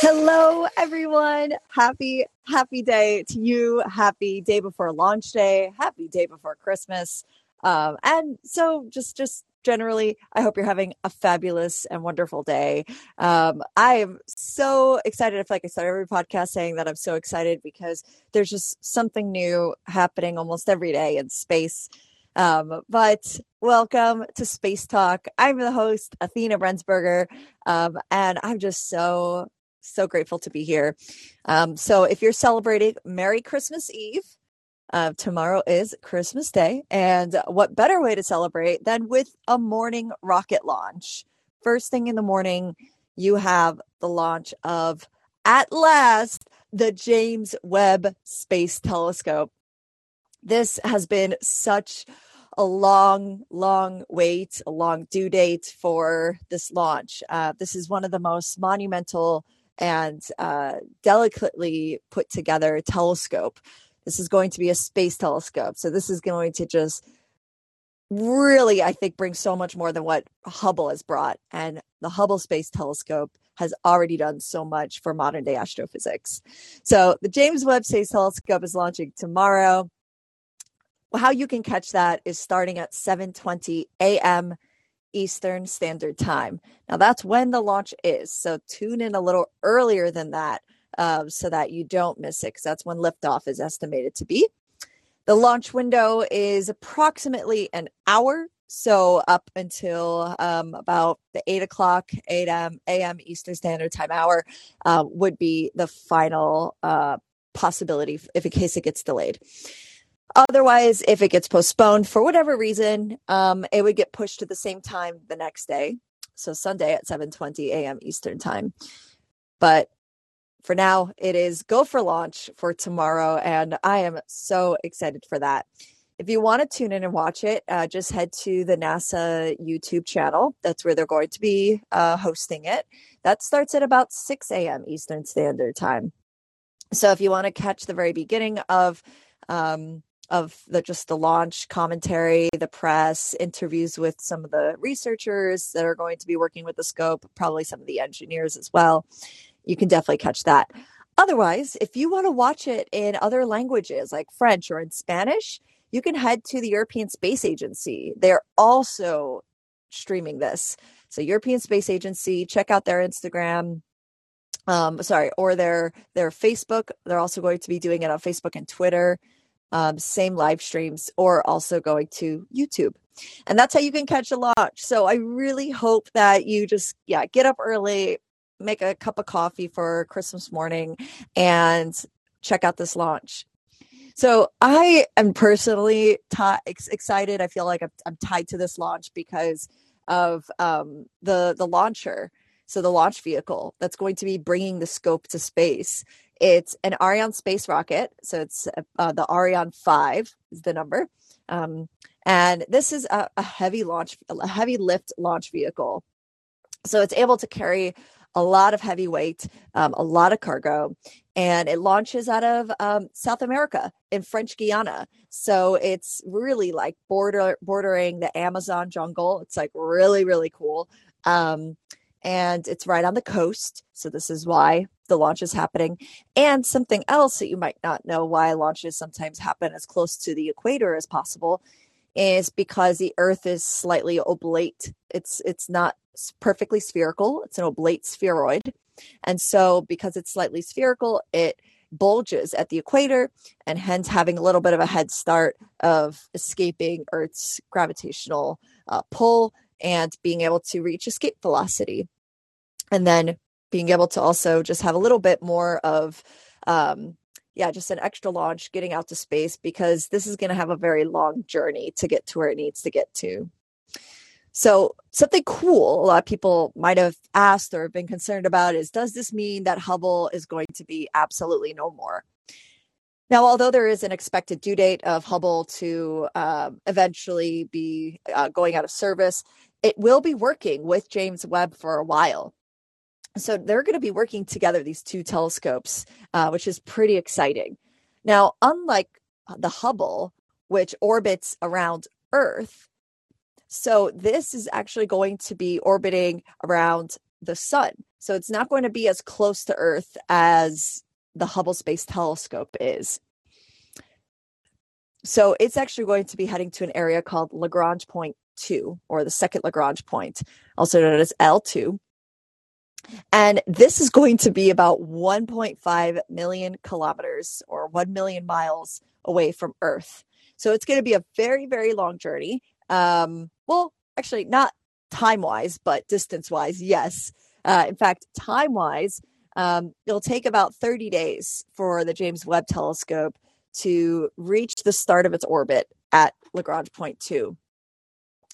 Hello, everyone. Happy day to you. Happy day before launch day. Happy day before Christmas. And so just generally, I hope you're having a fabulous and wonderful day. I am so excited. I feel like I start every podcast saying that I'm so excited because there's just something new happening almost every day in space. But welcome to Space Talk. I'm the host, Athena Rensberger, and I'm just so grateful to be here. So if you're celebrating Merry Christmas Eve, tomorrow is Christmas Day, and what better way to celebrate than with a morning rocket launch? First thing in the morning, you have the launch of, at last, the James Webb Space Telescope. This has been such a long wait, a long due date for this launch. This is one of the most monumental and delicately put together telescope. This is going to be a space telescope. So this is going to just really, I think, bring so much more than what Hubble has brought. And the Hubble Space Telescope has already done so much for modern day astrophysics. So the James Webb Space Telescope is launching tomorrow. How you can catch that is starting at 7:20 a.m. Eastern Standard Time. Now, that's when the launch is. So tune in a little earlier than that so that you don't miss it, because that's when liftoff is estimated to be. The launch window is approximately an hour. So up until about the 8 a.m. Eastern Standard Time hour would be the final possibility if in case it gets delayed. Otherwise, if it gets postponed for whatever reason, it would get pushed to the same time the next day. So Sunday at 7:20 a.m. Eastern Time. But for now, it is go for launch for tomorrow. And I am so excited for that. If you want to tune in and watch it, just head to the NASA YouTube channel. That's where they're going to be hosting it. That starts at about 6 a.m. Eastern Standard Time. So if you want to catch the very beginning of the launch commentary, the press, interviews with some of the researchers that are going to be working with the scope, probably some of the engineers as well. You can definitely catch that. Otherwise, if you want to watch it in other languages like French or in Spanish, you can head to the European Space Agency. They're also streaming this. So European Space Agency, check out their Instagram. Or their Facebook. They're also going to be doing it on Facebook and Twitter. Same live streams, or also going to YouTube. And that's how you can catch a launch. So I really hope that you just, get up early, make a cup of coffee for Christmas morning, and check out this launch. So I am personally excited. I feel like I'm tied to this launch because of the launcher. So the launch vehicle that's going to be bringing the scope to space. It's an Ariane space rocket. So it's the Ariane 5 is the number. And this is a heavy lift launch vehicle. So it's able to carry a lot of heavy weight, a lot of cargo. And it launches out of South America in French Guiana. So it's really like bordering the Amazon jungle. It's like really, really cool. And it's right on the coast. So this is why the launch is happening. And something else that you might not know why launches sometimes happen as close to the equator as possible is because the Earth is slightly oblate. It's not perfectly spherical. It's an oblate spheroid. And so because it's slightly spherical, it bulges at the equator and hence having a little bit of a head start of escaping Earth's gravitational pull and being able to reach escape velocity, and then being able to also just have a little bit more of, just an extra launch getting out to space, because this is going to have a very long journey to get to where it needs to get to. So something cool a lot of people might have asked or been concerned about is, does this mean that Hubble is going to be absolutely no more? Now, although there is an expected due date of Hubble to eventually be going out of service, it will be working with James Webb for a while. So they're going to be working together, these two telescopes, which is pretty exciting. Now, unlike the Hubble, which orbits around Earth, so this is actually going to be orbiting around the sun. So it's not going to be as close to Earth as the Hubble Space Telescope is. So it's actually going to be heading to an area called Lagrange Point 2, or the second Lagrange point, also known as L2. And this is going to be about 1.5 million kilometers or 1 million miles away from Earth. So it's going to be a very, very long journey. Well, actually, not time-wise, but distance-wise, yes. In fact, time-wise, it'll take about 30 days for the James Webb Telescope to reach the start of its orbit at Lagrange Point 2.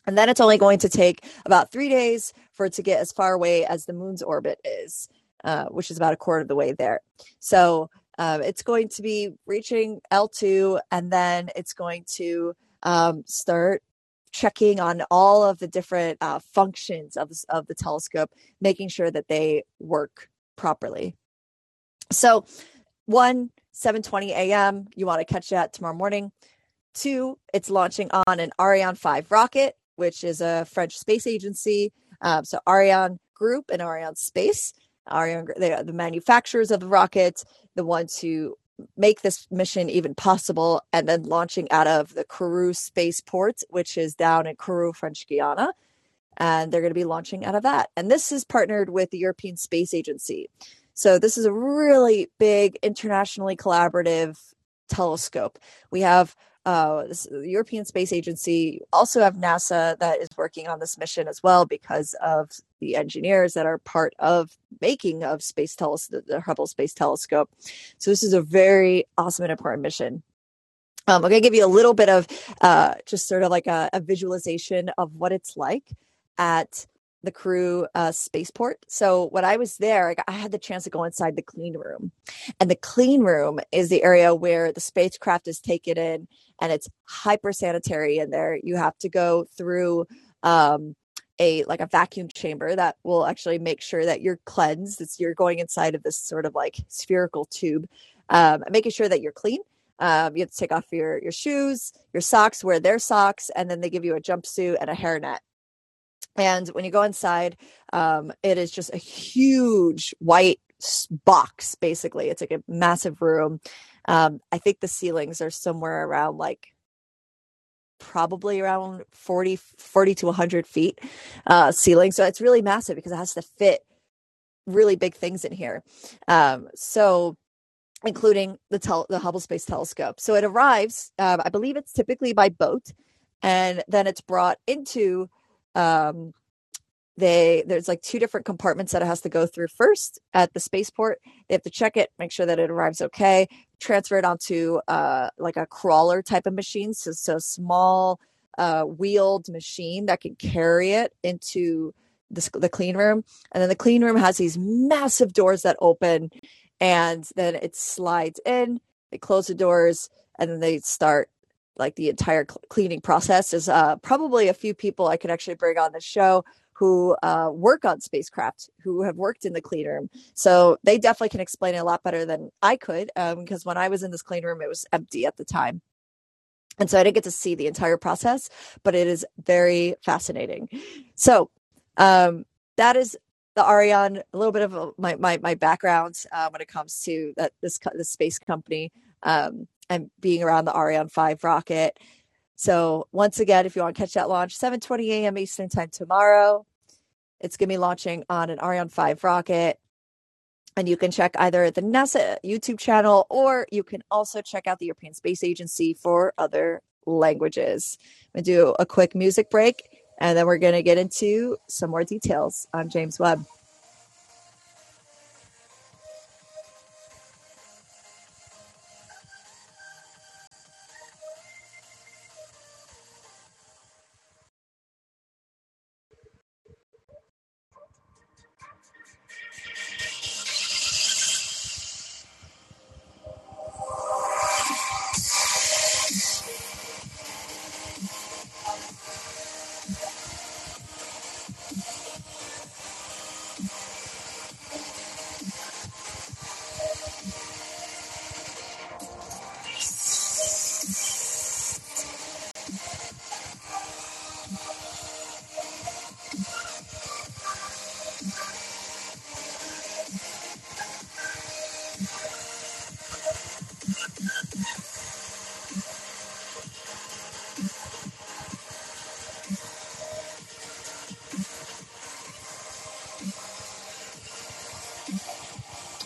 And then it's only going to take about 3 days for it to get as far away as the moon's orbit is, which is about a quarter of the way there. So it's going to be reaching L2, and then it's going to start checking on all of the different functions of the telescope, making sure that they work properly. So 1, 7:20 a.m., you want to catch that tomorrow morning. 2, it's launching on an Ariane 5 rocket, which is a French space agency. So Ariane Group and Ariane Space. Ariane, they are the manufacturers of the rocket, the ones who make this mission even possible, and then launching out of the Kourou spaceport, which is down in Kourou, French Guiana. And they're going to be launching out of that. And this is partnered with the European Space Agency. So this is a really big, internationally collaborative telescope. We have this is the European Space Agency. You also have NASA that is working on this mission as well because of the engineers that are part of making of the Hubble Space Telescope. So this is a very awesome and important mission. I'm going to give you a little bit of just sort of like a visualization of what it's like at the Kourou spaceport. So when I was there, I had the chance to go inside the clean room. And the clean room is the area where the spacecraft is taken in, and it's hyper-sanitary in there. You have to go through a vacuum chamber that will actually make sure that you're cleansed. You're going inside of this sort of like spherical tube, making sure that you're clean. You have to take off your shoes, your socks, wear their socks, and then they give you a jumpsuit and a hairnet. And when you go inside, it is just a huge white box, basically. It's like a massive room. I think the ceilings are somewhere around probably around 40 to 100 feet ceiling. So it's really massive because it has to fit really big things in here. So including the Hubble Space Telescope. So it arrives, I believe it's typically by boat, and then it's brought into there's like two different compartments that it has to go through first at the spaceport. They have to check it, make sure that it arrives okay, transfer it onto a crawler type of machine. So it's a small wheeled machine that can carry it into the clean room. And then the clean room has these massive doors that open, and then it slides in, they close the doors, and then they start the entire cleaning process. Is probably a few people I could actually bring on the show who work on spacecraft, who have worked in the clean room. So they definitely can explain it a lot better than I could, because when I was in this clean room, it was empty at the time. And so I didn't get to see the entire process, but it is very fascinating. So that is the Ariane, a little bit of my background when it comes to this space company. And being around the Ariane 5 rocket. So once again, if you want to catch that launch, 7:20 a.m. Eastern time tomorrow, it's going to be launching on an Ariane 5 rocket. And you can check either the NASA YouTube channel, or you can also check out the European Space Agency for other languages. I'm going to do a quick music break, and then we're going to get into some more details on James Webb.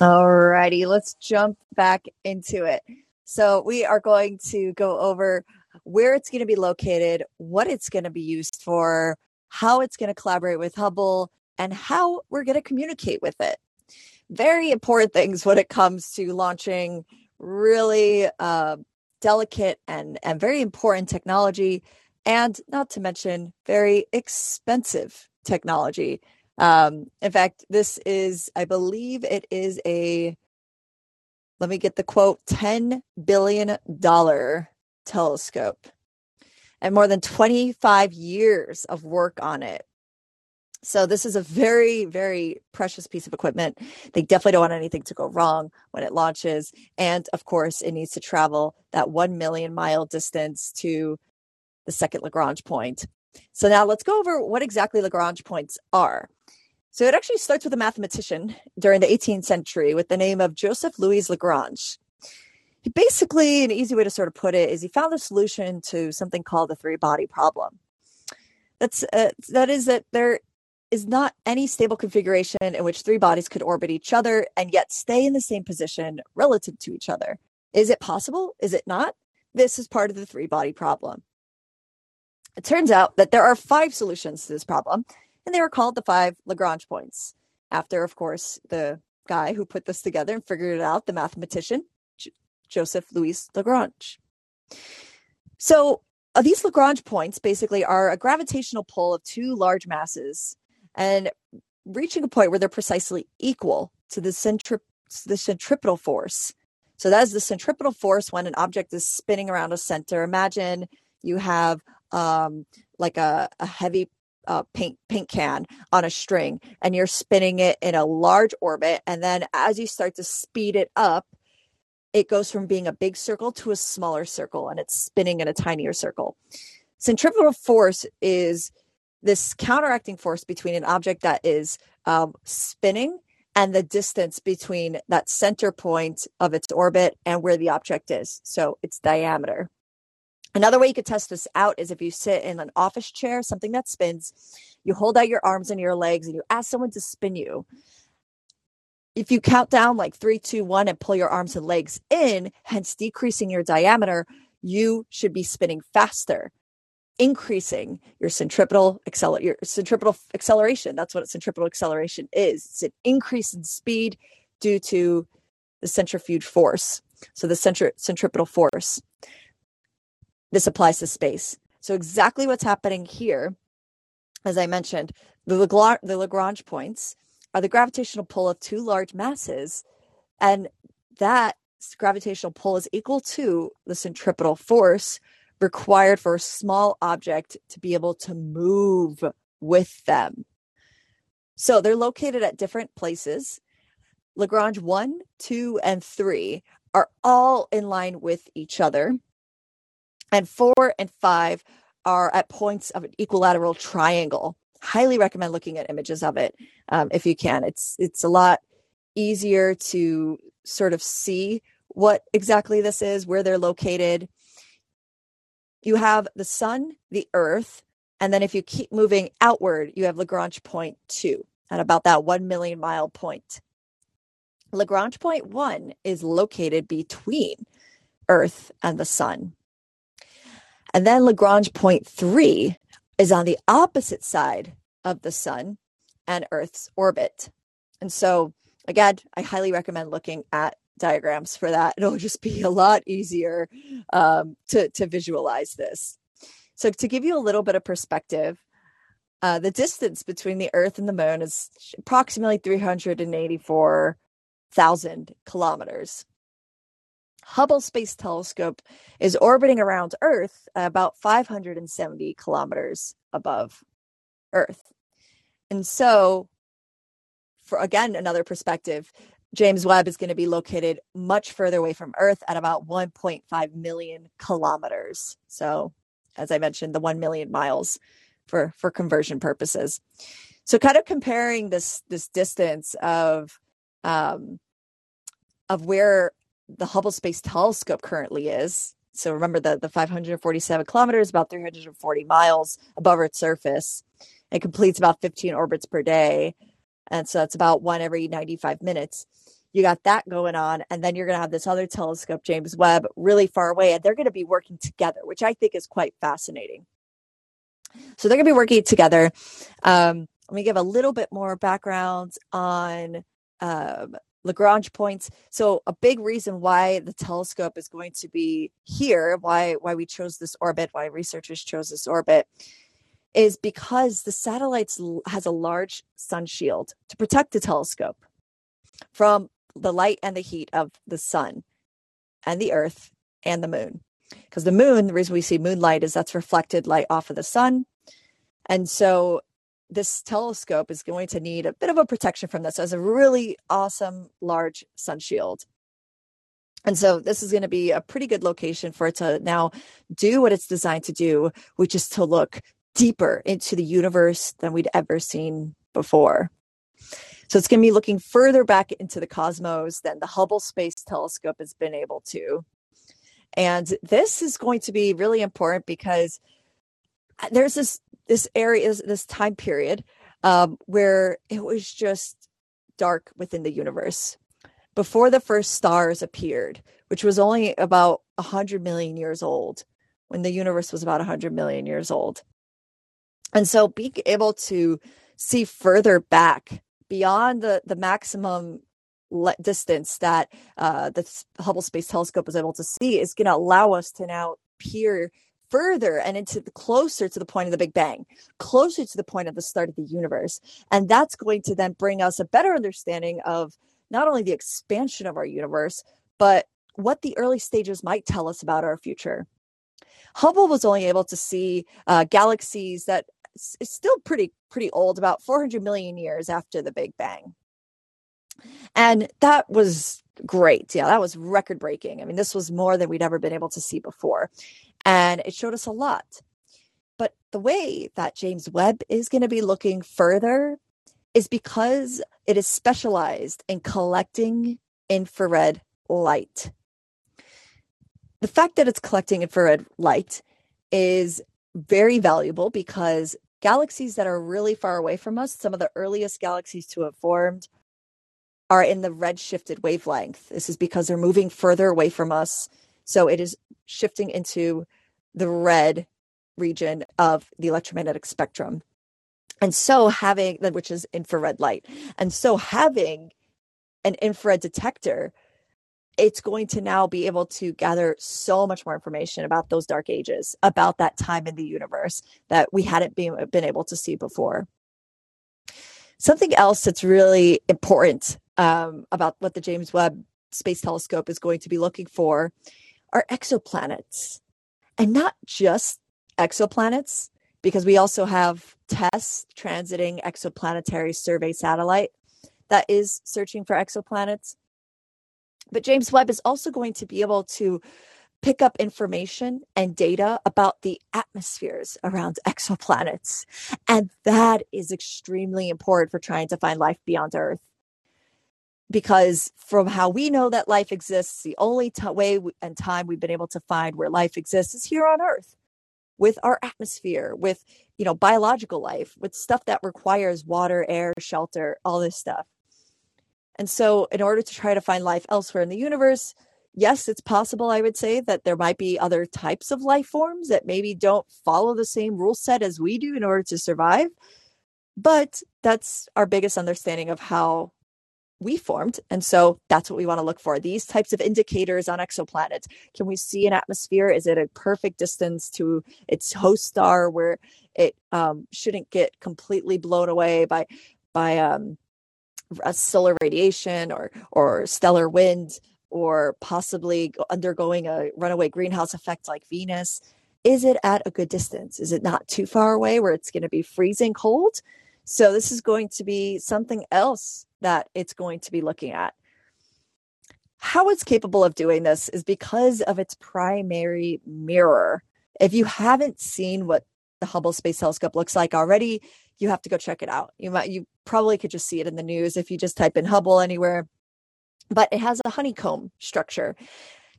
All righty, let's jump back into it. So we are going to go over where it's going to be located, what it's going to be used for, how it's going to collaborate with Hubble, and how we're going to communicate with it. Very important things when it comes to launching really delicate and very important technology, and not to mention very expensive technology. In fact, this is, I believe it is a, let me get the quote, $10 billion telescope and more than 25 years of work on it. So this is a very, very precious piece of equipment. They definitely don't want anything to go wrong when it launches. And of course, it needs to travel that 1 million mile distance to the second Lagrange point. So now let's go over what exactly Lagrange points are. So it actually starts with a mathematician during the 18th century with the name of Joseph Louis Lagrange. He basically, an easy way to sort of put it is he found a solution to something called the three-body problem. That is that there is not any stable configuration in which three bodies could orbit each other and yet stay in the same position relative to each other. Is it possible? Is it not? This is part of the three-body problem. It turns out that there are five solutions to this problem, and they were called the five Lagrange points, after, of course, the guy who put this together and figured it out, the mathematician, Joseph Louis Lagrange. So these Lagrange points basically are a gravitational pull of two large masses and reaching a point where they're precisely equal to the centripetal force. So that is the centripetal force when an object is spinning around a center. Imagine you have like a heavy paint can on a string, and you're spinning it in a large orbit. And then as you start to speed it up, it goes from being a big circle to a smaller circle, and it's spinning in a tinier circle. Centripetal force is this counteracting force between an object that is spinning and the distance between that center point of its orbit and where the object is. So its diameter. Another way you could test this out is if you sit in an office chair, something that spins, you hold out your arms and your legs and you ask someone to spin you. If you count down like 3, 2, 1 and pull your arms and legs in, hence decreasing your diameter, you should be spinning faster, increasing your centripetal acceleration. That's what centripetal acceleration is. It's an increase in speed due to the centrifuge force. So the centripetal force. This applies to space. So exactly what's happening here, as I mentioned, the Lagrange points are the gravitational pull of two large masses, and that gravitational pull is equal to the centripetal force required for a small object to be able to move with them. So they're located at different places. Lagrange 1, 2, and 3 are all in line with each other. And 4 and 5 are at points of an equilateral triangle. Highly recommend looking at images of it if you can. It's a lot easier to sort of see what exactly this is, where they're located. You have the sun, the earth, and then if you keep moving outward, you have Lagrange point 2 at about that 1 million mile point. Lagrange point 1 is located between earth and the sun. And then Lagrange point 3 is on the opposite side of the sun and Earth's orbit. And so, again, I highly recommend looking at diagrams for that. It'll just be a lot easier to visualize this. So to give you a little bit of perspective, the distance between the Earth and the moon is approximately 384,000 kilometers. Hubble Space Telescope is orbiting around Earth about 570 kilometers above Earth. And so, for again, another perspective, James Webb is going to be located much further away from Earth at about 1.5 million kilometers. So, as I mentioned, the 1 million miles for conversion purposes. So kind of comparing this distance of where the Hubble Space Telescope currently is. So remember the 547 kilometers, about 340 miles above Earth's surface. It completes about 15 orbits per day. And so that's about one every 95 minutes. You got that going on. And then you're going to have this other telescope, James Webb, really far away. And they're going to be working together, which I think is quite fascinating. So they're going to be working together. Let me give a little bit more background on Lagrange points. So a big reason why the telescope is going to be here, why we chose this orbit, why researchers chose this orbit, is because the satellite has a large sun shield to protect the telescope from the light and the heat of the sun and the earth and the moon. Because the moon, the reason we see moonlight is that's reflected light off of the sun. And so this telescope is going to need a bit of a protection from this. So it has a really awesome large sun shield. And so this is going to be a pretty good location for it to now do what it's designed to do, which is to look deeper into the universe than we'd ever seen before. So it's going to be looking further back into the cosmos than the Hubble Space Telescope has been able to. And this is going to be really important because there's this area, this time period where it was just dark within the universe before the first stars appeared, which was only about 100 million years old, when the universe was about 100 million years old. And so being able to see further back beyond the maximum distance that the Hubble Space Telescope was able to see is going to allow us to now peer further and into closer to the point of the Big Bang, closer to the point of the start of the universe. And that's going to then bring us a better understanding of not only the expansion of our universe, but what the early stages might tell us about our future. Hubble was only able to see galaxies that it's still pretty old, about 400 million years after the Big Bang. And that was great. Yeah, that was record breaking. I mean, this was more than we'd ever been able to see before. And it showed us a lot. But the way that James Webb is going to be looking further is because it is specialized in collecting infrared light. The fact that it's collecting infrared light is very valuable because galaxies that are really far away from us, some of the earliest galaxies to have formed, are in the redshifted wavelength. This is because they're moving further away from us. So it is shifting into the red region of the electromagnetic spectrum. And so having, which is infrared light. And so having an infrared detector, it's going to now be able to gather so much more information about those dark ages, about that time in the universe that we hadn't been able to see before. Something else that's really important about what the James Webb Space Telescope is going to be looking for are exoplanets. And not just exoplanets, because we also have TESS, Transiting Exoplanetary Survey Satellite, that is searching for exoplanets. But James Webb is also going to be able to pick up information and data about the atmospheres around exoplanets. And that is extremely important for trying to find life beyond Earth. Because from how we know that life exists, the only way and time we've been able to find where life exists is here on Earth, with our atmosphere, with, you know, biological life, with stuff that requires water, air, shelter, all this stuff. And so in order to try to find life elsewhere in the universe, yes, it's possible, I would say, that there might be other types of life forms that maybe don't follow the same rule set as we do in order to survive. But that's our biggest understanding of how we formed. And so that's what we want to look for. These types of indicators on exoplanets. Can we see an atmosphere? Is it a perfect distance to its host star where it shouldn't get completely blown away by solar radiation or stellar wind, or possibly undergoing a runaway greenhouse effect like Venus? Is it at a good distance? Is it not too far away where it's going to be freezing cold? So this is going to be something else that it's going to be looking at. How it's capable of doing this is because of its primary mirror. If you haven't seen what the Hubble Space Telescope looks like already, you have to go check it out. You probably could just see it in the news if you just type in Hubble anywhere. But it has a honeycomb structure.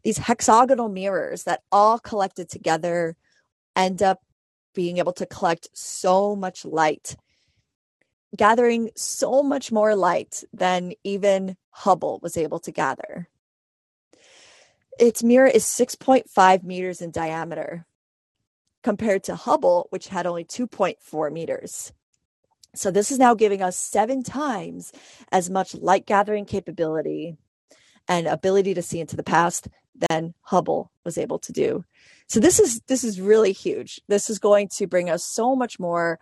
These hexagonal mirrors that all collected together end up being able to collect so much light. gathering so much more light than even Hubble was able to gather. Its mirror is 6.5 meters in diameter, compared to Hubble, which had only 2.4 meters. So this is now giving us 7 times as much light gathering capability and ability to see into the past than Hubble was able to do. So this is really huge. This is going to bring us so much more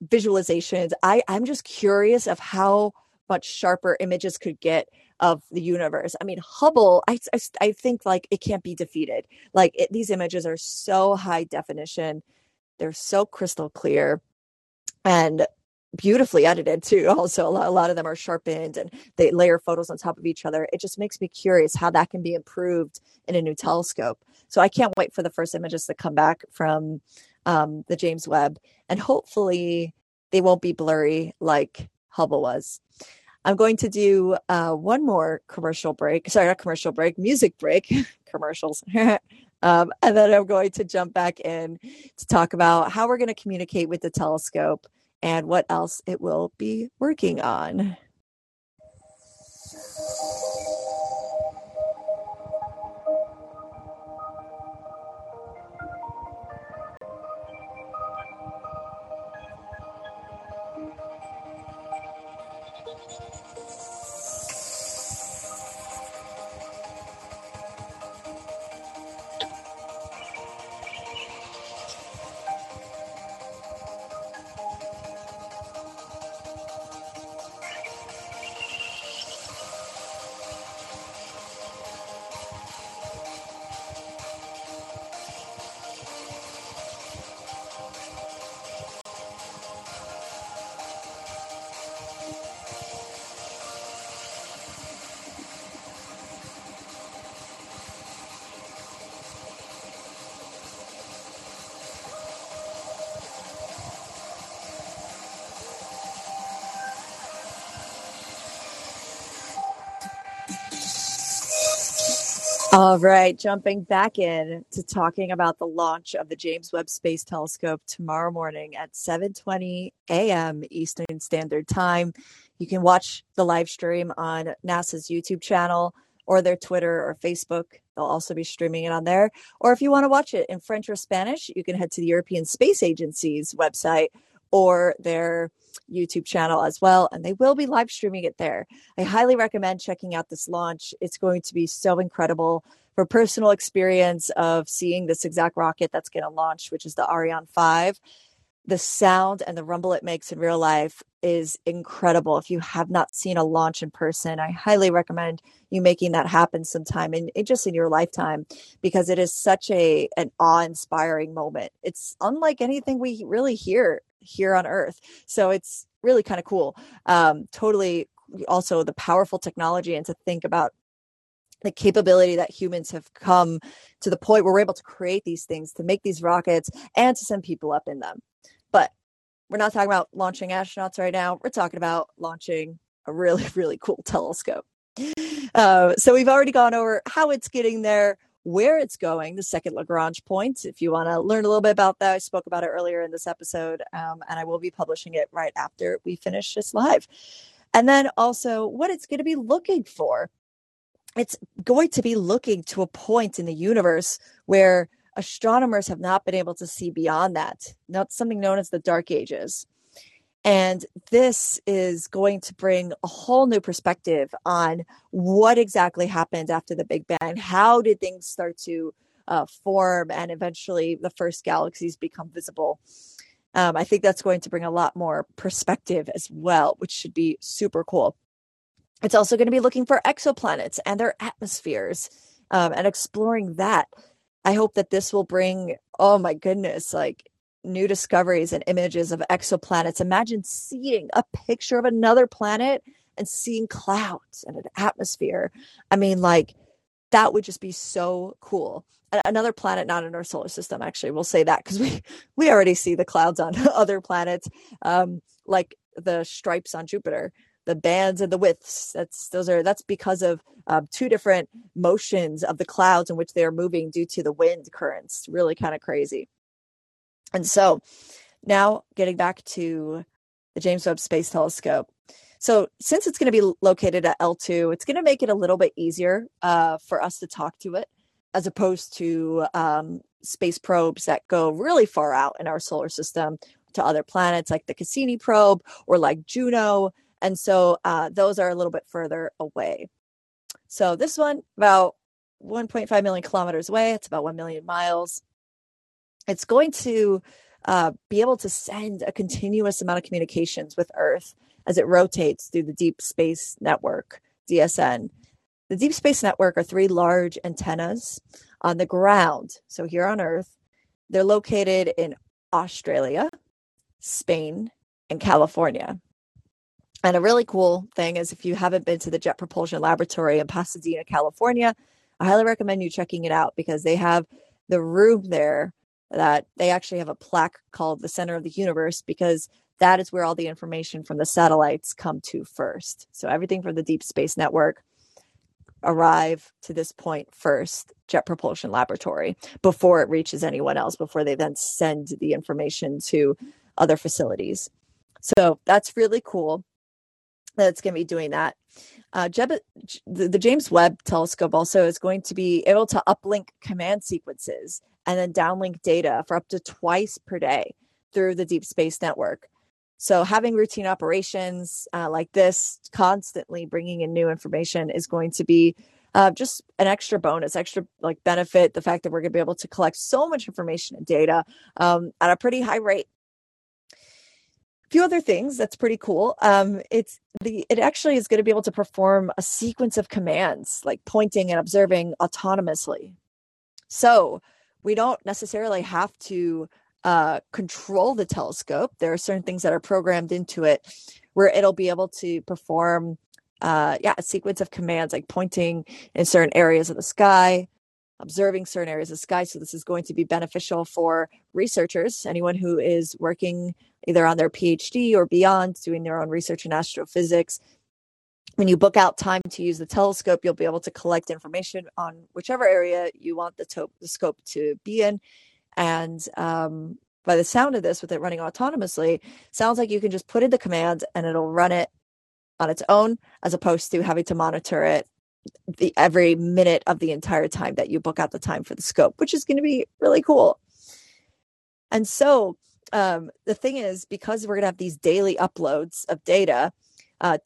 visualizations. I'm just curious of how much sharper images could get of the universe. I mean, Hubble, I think like it can't be defeated. Like these images are so high definition. They're so crystal clear and beautifully edited too. Also, a lot of them are sharpened and they layer photos on top of each other. It just makes me curious how that can be improved in a new telescope. So I can't wait for the first images to come back from the James Webb, and hopefully they won't be blurry like Hubble was. I'm going to do one more commercial break. Sorry, not commercial break, music break, commercials. And then I'm going to jump back in to talk about how we're going to communicate with the telescope and what else it will be working on. All right, jumping back in to talking about the launch of the James Webb Space Telescope tomorrow morning at 7:20 a.m. Eastern Standard Time. You can watch the live stream on NASA's YouTube channel or their Twitter or Facebook. They'll also be streaming it on there. Or if you want to watch it in French or Spanish, you can head to the European Space Agency's website or their YouTube channel as well, and they will be live streaming it there. I highly recommend checking out this launch. It's going to be so incredible. For personal experience of seeing this exact rocket that's going to launch, which is the Ariane 5, the sound and the rumble it makes in real life is incredible. If you have not seen a launch in person, I highly recommend you making that happen sometime and just in your lifetime, because it is such an awe-inspiring moment. It's unlike anything we really hear here on Earth. So it's really kind of cool. Totally. Also the powerful technology, and to think about the capability that humans have come to the point where we're able to create these things, to make these rockets and to send people up in them. But we're not talking about launching astronauts right now. We're talking about launching a really, really cool telescope. So we've already gone over how it's getting there, where it's going, the second Lagrange point. If you want to learn a little bit about that, I spoke about it earlier in this episode, and I will be publishing it right after we finish this live. And then also what it's going to be looking for. It's going to be looking to a point in the universe where astronomers have not been able to see beyond that. Now, it's something known as the Dark Ages. And this is going to bring a whole new perspective on what exactly happened after the Big Bang. How did things start to form, and eventually the first galaxies become visible? I think that's going to bring a lot more perspective as well, which should be super cool. It's also going to be looking for exoplanets and their atmospheres and exploring that. I hope that this will bring, oh my goodness, like new discoveries and images of exoplanets. Imagine seeing a picture of another planet and seeing clouds and an atmosphere. I mean, like that would just be so cool. Another planet not in our solar system, actually, we'll say that, because we already see the clouds on other planets, like the stripes on Jupiter. The bands and the widths, that's because of two different motions of the clouds in which they are moving due to the wind currents. It's really kind of crazy. And so now getting back to the James Webb Space Telescope. So since it's going to be located at L2, it's going to make it a little bit easier for us to talk to it, as opposed to space probes that go really far out in our solar system to other planets, like the Cassini probe or like Juno. And so those are a little bit further away. So this one, about 1.5 million kilometers away, it's about 1 million miles. It's going to be able to send a continuous amount of communications with Earth as it rotates through the Deep Space Network, DSN. The Deep Space Network are three large antennas on the ground. So here on Earth, they're located in Australia, Spain, and California. And a really cool thing is, if you haven't been to the Jet Propulsion Laboratory in Pasadena, California, I highly recommend you checking it out, because they have the room there that they actually have a plaque called the Center of the Universe, because that is where all the information from the satellites come to first. So everything from the Deep Space Network arrive to this point first, Jet Propulsion Laboratory, before it reaches anyone else, before they then send the information to other facilities. So that's really cool that it's going to be doing that. The James Webb Telescope also is going to be able to uplink command sequences and then downlink data for up to twice per day through the Deep Space Network. So having routine operations like this, constantly bringing in new information, is going to be just an extra bonus, extra like benefit. The fact that we're going to be able to collect so much information and data at a pretty high rate. Few other things that's pretty cool. It actually is going to be able to perform a sequence of commands, like pointing and observing, autonomously. So we don't necessarily have to control the telescope. There are certain things that are programmed into it where it'll be able to perform a sequence of commands, like pointing in certain areas of the sky, observing certain areas of the sky. So this is going to be beneficial for researchers, anyone who is working either on their PhD or beyond, doing their own research in astrophysics. When you book out time to use the telescope, you'll be able to collect information on whichever area you want the scope to be in. And by the sound of this, with it running autonomously, sounds like you can just put in the command and it'll run it on its own, as opposed to having to monitor it every minute of the entire time that you book out the time for the scope, which is going to be really cool. And so the thing is, because we're going to have these daily uploads of data,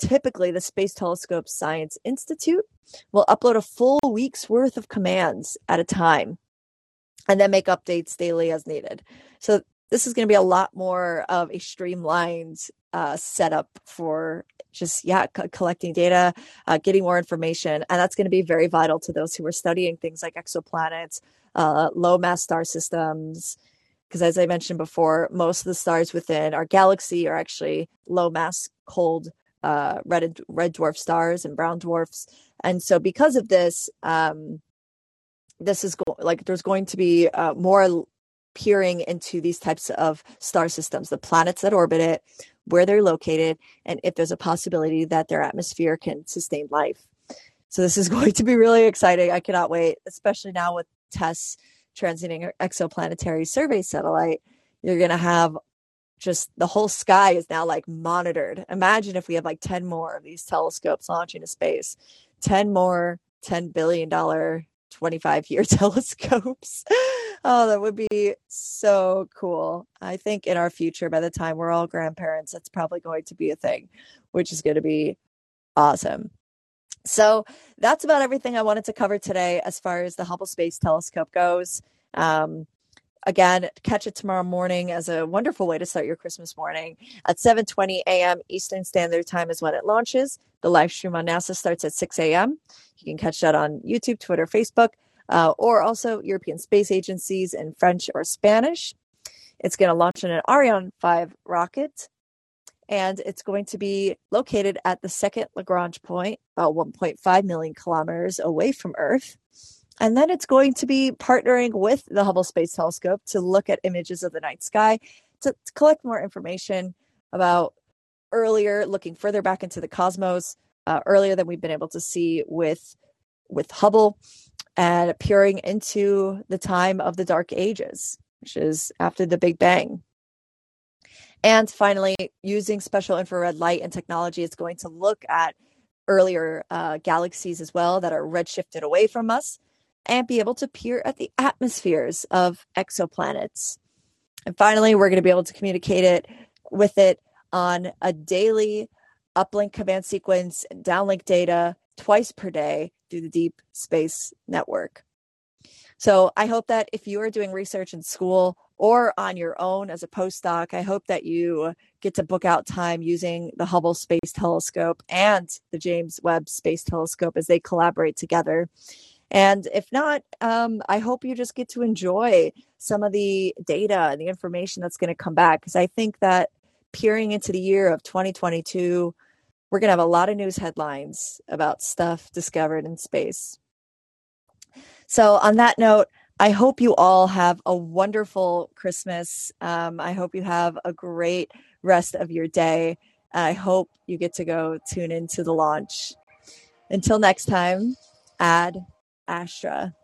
typically the Space Telescope Science Institute will upload a full week's worth of commands at a time, and then make updates daily as needed. So this is going to be a lot more of a streamlined setup for just collecting data, getting more information. And that's going to be very vital to those who are studying things like exoplanets, low mass star systems, because as I mentioned before, most of the stars within our galaxy are actually low mass, cold, red dwarf stars and brown dwarfs. And so because of this, there's going to be more peering into these types of star systems, the planets that orbit it, where they're located, and if there's a possibility that their atmosphere can sustain life. So this is going to be really exciting. I cannot wait, especially now with TESS, Transiting Exoplanetary Survey Satellite. You're going to have just the whole sky is now like monitored. Imagine if we have like 10 more of these telescopes launching into space, 10 more $10 billion 25-year telescopes. Oh, that would be so cool. I think in our future, by the time we're all grandparents, that's probably going to be a thing, which is going to be awesome. So that's about everything I wanted to cover today as far as the Hubble Space Telescope goes. Again, catch it tomorrow morning as a wonderful way to start your Christmas morning. At 7:20 a.m. Eastern Standard Time is when it launches. The live stream on NASA starts at 6 a.m. You can catch that on YouTube, Twitter, Facebook, or also European space agencies in French or Spanish. It's going to launch on an Ariane 5 rocket, and it's going to be located at the second Lagrange point, about 1.5 million kilometers away from Earth. And then it's going to be partnering with the Hubble Space Telescope to look at images of the night sky, to collect more information about looking further back into the cosmos, earlier than we've been able to see with Hubble, and peering into the time of the Dark Ages, which is after the Big Bang. And finally, using special infrared light and technology, it's going to look at earlier galaxies as well that are redshifted away from us and be able to peer at the atmospheres of exoplanets. And finally, we're going to be able to communicate it with it on a daily uplink command sequence and downlink data twice per day through the Deep Space Network. So I hope that if you are doing research in school or on your own as a postdoc, I hope that you get to book out time using the Hubble Space Telescope and the James Webb Space Telescope as they collaborate together. And if not, I hope you just get to enjoy some of the data and the information that's going to come back, because I think that peering into the year of 2022, we're going to have a lot of news headlines about stuff discovered in space. So on that note, I hope you all have a wonderful Christmas. I hope you have a great rest of your day. I hope you get to go tune into the launch. Until next time, Ad Astra.